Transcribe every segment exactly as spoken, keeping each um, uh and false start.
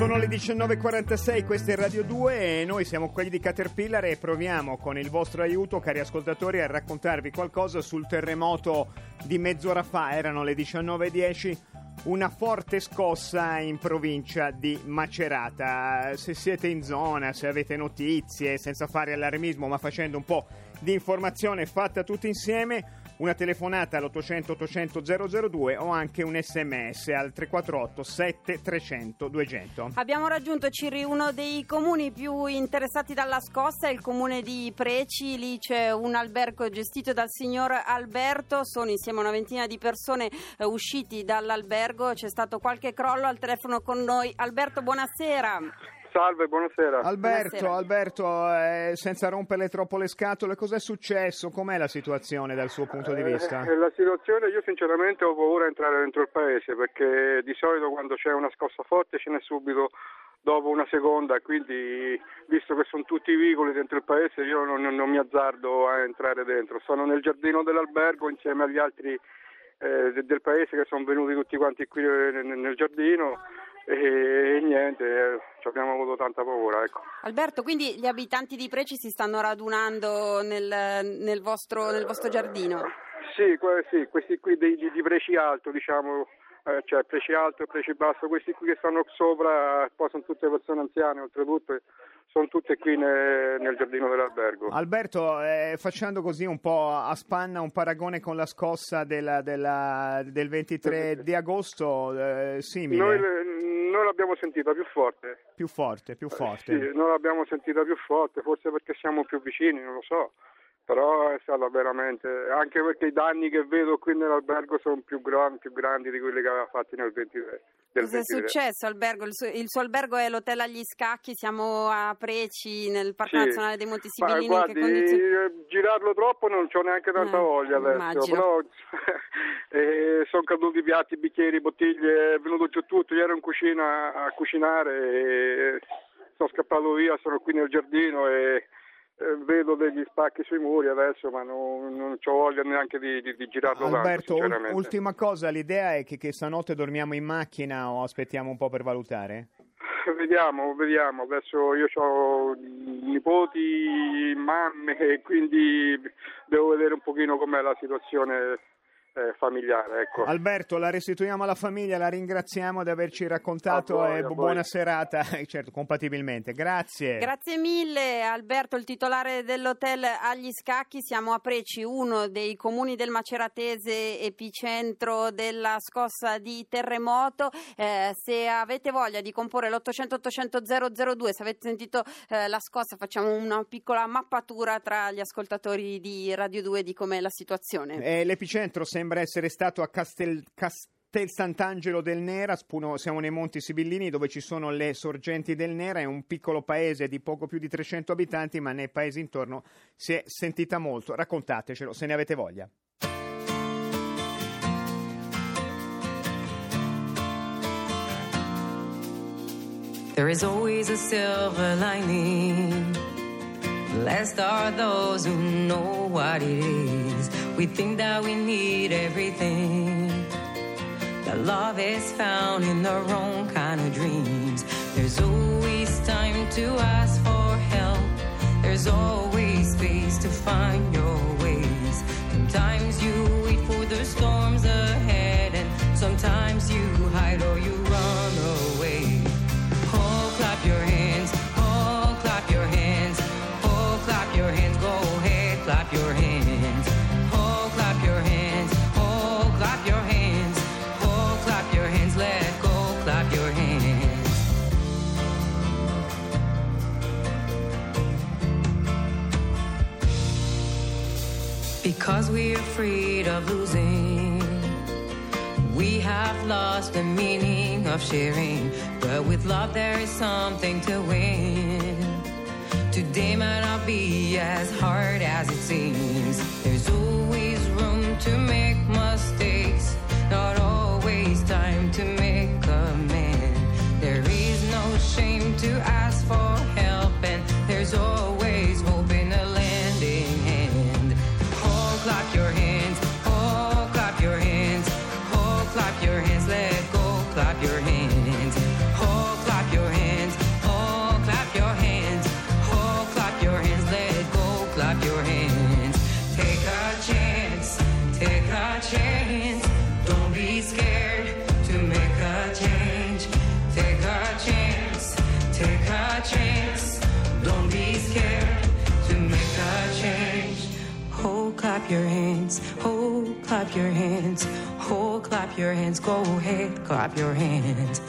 Sono le diciannove e quarantasei, questa è Radio due e noi siamo quelli di Caterpillar e proviamo con il vostro aiuto, cari ascoltatori, a raccontarvi qualcosa sul terremoto di mezz'ora fa. Erano le diciannove e dieci, una forte scossa in provincia di Macerata. Se siete in zona, se avete notizie, senza fare allarmismo ma facendo un po' di informazione fatta tutti insieme, una telefonata all'ottocento ottocento zero zero due o anche un sms al tre quattro otto sette tre zero zero due zero zero. Abbiamo raggiunto, Ciri, uno dei comuni più interessati dalla scossa, il comune di Preci. Lì c'è un albergo gestito dal signor Alberto, sono insieme a una ventina di persone eh, usciti dall'albergo, c'è stato qualche crollo. Al telefono con noi Alberto, buonasera. Salve, buonasera. Alberto, buonasera. Alberto, eh, senza romperle troppo le scatole, cos'è successo? Com'è la situazione dal suo punto di vista? Eh, la situazione, io sinceramente ho paura di entrare dentro il paese, perché di solito quando c'è una scossa forte ce n'è subito dopo una seconda, quindi visto che sono tutti i vicoli dentro il paese io non, non mi azzardo a entrare dentro. Sono nel giardino dell'albergo insieme agli altri eh, del paese che sono venuti tutti quanti qui nel, nel giardino. E niente, ci abbiamo avuto tanta paura, ecco. Alberto, quindi gli abitanti di Preci si stanno radunando nel, nel, vostro, nel vostro giardino? Sì, sì, questi qui di, di Preci Alto, diciamo, cioè Preci Alto e Preci Basso, questi qui che stanno sopra, poi sono tutte persone anziane oltretutto, sono tutte qui ne, nel giardino dell'albergo. Alberto, eh, facendo così un po' a spanna un paragone con la scossa della, della, del ventitré di agosto, eh, simile? Noi le, Noi l'abbiamo sentita più forte. Più forte, più forte. Eh, sì, noi l'abbiamo sentita più forte, forse perché siamo più vicini, non lo so. Però è stata veramente... Anche perché i danni che vedo qui nell'albergo sono più, gran, più grandi di quelli che aveva fatti nel ventitré. Cosa è successo, albergo? Il suo, il suo albergo è l'hotel agli Scacchi, siamo a Preci, nel Parco sì. Nazionale dei Monti Sibillini. Ma guardi, che condizioni... girarlo troppo non c'ho neanche tanta eh, voglia adesso, immagino. Però eh, sono caduti piatti, bicchieri, bottiglie, è venuto giù tutto, io ero in cucina a cucinare e sono scappato via, sono qui nel giardino e... Vedo degli spacchi sui muri adesso, ma non, non ho voglia neanche di, di, di girarlo tanto, sinceramente. Alberto, ultima cosa, l'idea è che, che stanotte dormiamo in macchina o aspettiamo un po' per valutare? Vediamo, vediamo. Adesso io ho nipoti, mamme, quindi devo vedere un pochino com'è la situazione eh, familiare. Ecco. Alberto, la restituiamo alla famiglia, la ringraziamo di averci raccontato voi, e bu- buona serata, certo, compatibilmente. Grazie. Grazie mille Alberto, il titolare dell'hotel agli Scacchi. Siamo a Preci, uno dei comuni del maceratese, epicentro della scossa di terremoto. Eh, se avete voglia di comporre l'ottocento ottocento zero zero due, se avete sentito eh, la scossa, facciamo una piccola mappatura tra gli ascoltatori di Radio due di com'è la situazione. Eh, l'epicentro sembra essere stato a Castel, Castel Sant'Angelo del Nera, Spuno, siamo nei Monti Sibillini dove ci sono le sorgenti del Nera, è un piccolo paese di poco più di trecento abitanti, ma nei paesi intorno si è sentita molto. Raccontatecelo se ne avete voglia. There is always a silver lining. Blessed are those who know what it is. We think that we need everything. The love is found in the wrong kind of dreams. There's always time to ask for help. There's always space to find your ways. Sometimes you wait for the storms ahead, and sometimes you hide or you run away. Oh, clap your hands. Oh, clap your hands. Oh, clap your hands. Go ahead, clap your hands. Because we're afraid of losing, we have lost the meaning of sharing. But with love there is something to win. To Today might not be as hard as it seems. There's always room to make mistakes, not always time to make amends. There is no shame to ask for help, and there's always hope in a lending hand. Oh, clap your hands, oh, clap your hands, oh, clap your hands, let go, clap your hands. Oh, clap your hands, oh, clap your hands, oh, clap your hands, let go, clap your hands. Take a chance, take a chance, don't be scared to make a change. Take a chance, take a chance, don't be scared to make a change. Oh, clap your hands, oh, clap your hands, oh, clap your hands, go ahead, clap your hands.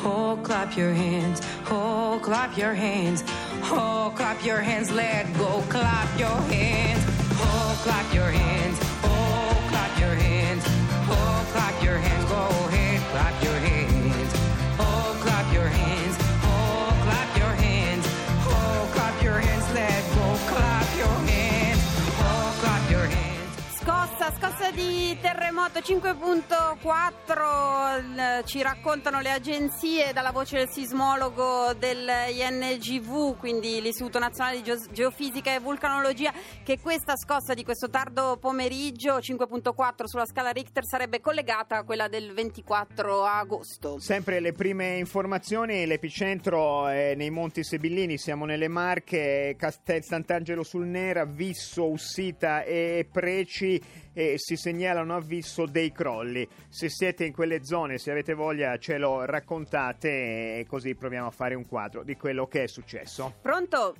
Oh, clap your hands, oh, clap your hands, oh, clap your hands, let go, clap your hands. Oh, clap your hands, oh, clap your hands, oh, clap your hands, go ahead, clap your hands. Oh, clap your hands, oh, clap your hands, oh, clap your hands, let go, clap your hands. Oh, clap your hands. Scossa, scossa di terremoto cinque virgola quattro, ci raccontano le agenzie dalla voce del sismologo dell'I N G V, quindi l'Istituto Nazionale di Geofisica e Vulcanologia, che questa scossa di questo tardo pomeriggio cinque virgola quattro sulla scala Richter sarebbe collegata a quella del ventiquattro agosto. Sempre le prime informazioni, l'epicentro è nei Monti Sibillini, siamo nelle Marche, Castel Sant'Angelo sul Nera, Visso, Ussita e Preci, e si segnalano a Visso dei crolli. Se siete in quelle zone, se avete voglia, ce lo raccontate e così proviamo a fare un quadro di quello che è successo. Pronto?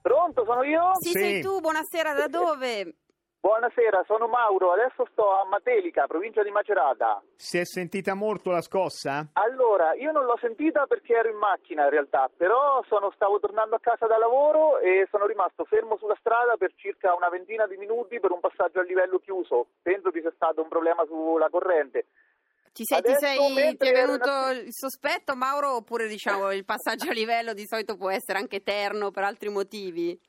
Pronto, sono io? Sì, sì. Sei tu, buonasera, da dove? Buonasera, sono Mauro, adesso sto a Matelica, provincia di Macerata. Si è sentita molto la scossa? Allora, io non l'ho sentita perché ero in macchina in realtà, però sono, stavo tornando a casa da lavoro e sono rimasto fermo sulla strada per circa una ventina di minuti per un passaggio a livello chiuso. Penso che sia stato un problema sulla corrente. Ti sei, ti sei ti è venuto una... il sospetto, Mauro, oppure diciamo il passaggio a livello di solito può essere anche eterno per altri motivi?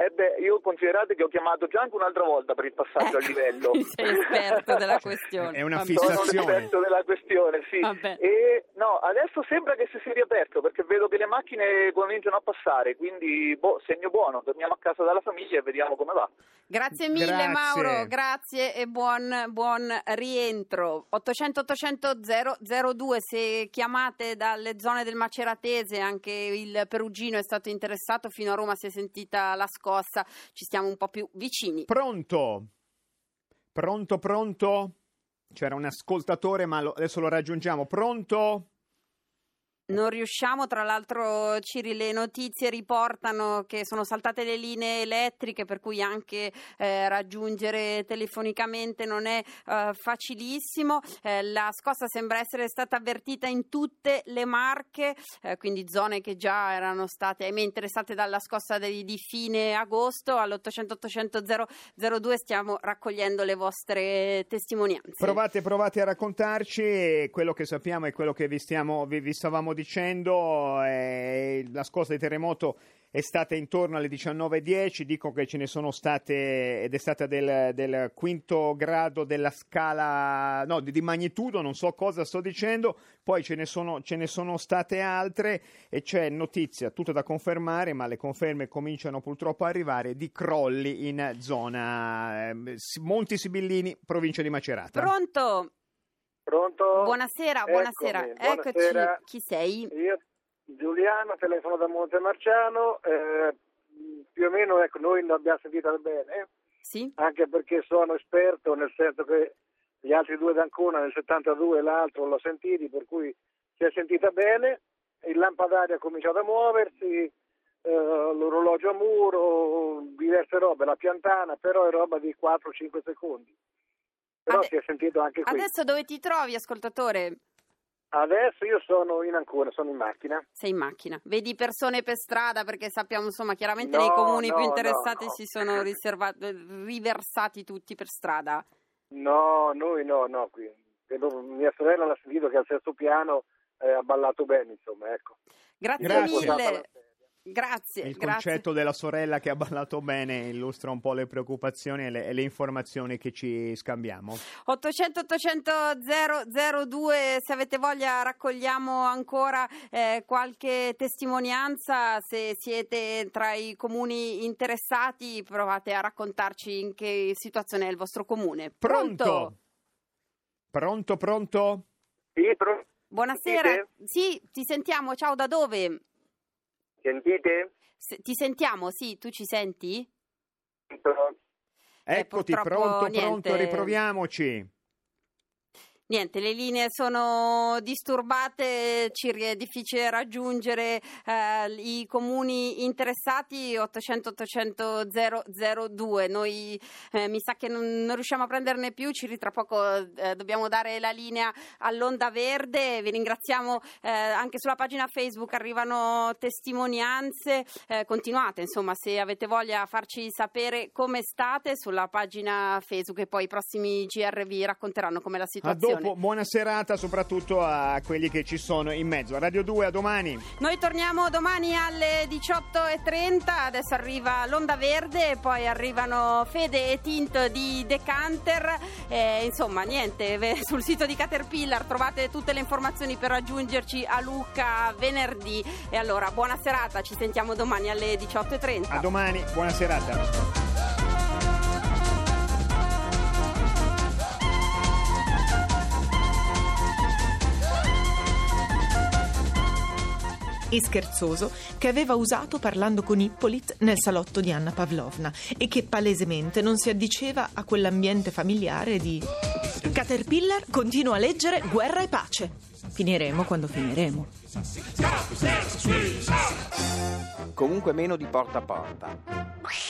Eh beh, io considerate che ho chiamato già anche un'altra volta per il passaggio eh, a livello. Sei esperto della questione. È una fissazione. Sono un esperto della questione, sì. Vabbè. E no, adesso sembra che si sia riaperto perché vedo che le macchine cominciano a passare, quindi boh, segno buono. Torniamo a casa dalla famiglia e vediamo come va. Grazie mille, grazie. Mauro, grazie e buon, buon rientro. ottocento ottocento zero zero due, se chiamate dalle zone del Maceratese, anche il Perugino è stato interessato, fino a Roma si è sentita la scorsa. Ci stiamo un po' più vicini. Pronto? Pronto, pronto? C'era un ascoltatore, ma lo, adesso lo raggiungiamo. Pronto? Non riusciamo, tra l'altro, Ciri, le notizie riportano che sono saltate le linee elettriche, per cui anche eh, raggiungere telefonicamente non è eh, facilissimo. Eh, la scossa sembra essere stata avvertita in tutte le Marche, eh, quindi zone che già erano state ahimè interessate dalla scossa di, di fine agosto. All'ottocento ottocento zero zero due stiamo raccogliendo le vostre testimonianze. Provate, provate a raccontarci quello che sappiamo e quello che vi stiamo vi, vi stavamo dicendo. Dicendo eh, la scossa di terremoto è stata intorno alle diciannove e dieci, dico che ce ne sono state ed è stata del, del quinto grado della scala no di, di magnitudo, non so cosa sto dicendo, poi ce ne sono ce ne sono state altre e c'è notizia, tutto da confermare, ma le conferme cominciano purtroppo a arrivare, di crolli in zona eh, Monti Sibillini, provincia di Macerata. Pronto? Pronto? Buonasera, buonasera. Eccomi, eccoci, buonasera. Chi sei? Io, Giuliano, telefono da Montemarciano, eh, più o meno ecco, noi non abbiamo sentito bene, sì? Anche perché sono esperto, nel senso che gli altri due d'Ancona nel settantadue e l'altro l'ho sentiti, per cui si è sentita bene, il lampadario ha cominciato a muoversi, eh, l'orologio a muro, diverse robe, la piantana, però è roba di quattro cinque secondi. Però Ade- si è sentito anche qui. Adesso dove ti trovi, ascoltatore? Adesso io sono in Ancona, sono in macchina. Sei in macchina. Vedi persone per strada, perché sappiamo, insomma, chiaramente no, nei comuni no, più interessati no, no. si sono riserva- riversati tutti per strada. No, noi no, no. Qui. Mia sorella l'ha sentito che al sesto piano eh, ha ballato bene, insomma, ecco. Grazie, Grazie. mille. Grazie. Il grazie. Concetto della sorella che ha ballato bene illustra un po' le preoccupazioni e le, e le informazioni che ci scambiamo. ottocento ottocento zero zero due, se avete voglia raccogliamo ancora eh, qualche testimonianza. Se siete tra i comuni interessati, provate a raccontarci in che situazione è il vostro comune. Pronto? Pronto, pronto? pronto? Sì, pronto. Buonasera. Sì, ti sentiamo. Ciao, da dove? Sentite? Se, ti sentiamo, sì, tu ci senti? Eccoti, eh, pronto, niente. pronto, riproviamoci. Niente, le linee sono disturbate, ci è difficile raggiungere eh, i comuni interessati. Ottocento ottocento zero zero due, noi eh, mi sa che non, non riusciamo a prenderne più, ci tra poco eh, dobbiamo dare la linea all'Onda Verde. Vi ringraziamo, eh, anche sulla pagina Facebook arrivano testimonianze, eh, continuate insomma, se avete voglia, a farci sapere come state sulla pagina Facebook e poi i prossimi G R vi racconteranno come la situazione. Buona serata soprattutto a quelli che ci sono in mezzo. A Radio due, a domani. Noi torniamo domani alle diciotto e trenta. Adesso arriva l'Onda Verde, poi arrivano Fede e Tinto di De Canter. Eh, insomma, niente, sul sito di Caterpillar trovate tutte le informazioni per raggiungerci a Lucca venerdì. E allora, buona serata, ci sentiamo domani alle diciotto e trenta. A domani, buona serata. E scherzoso che aveva usato parlando con Ippolit nel salotto di Anna Pavlovna e che palesemente non si addiceva a quell'ambiente familiare di... Caterpillar continua a leggere Guerra e Pace. Finiremo quando finiremo. Comunque meno di porta a porta.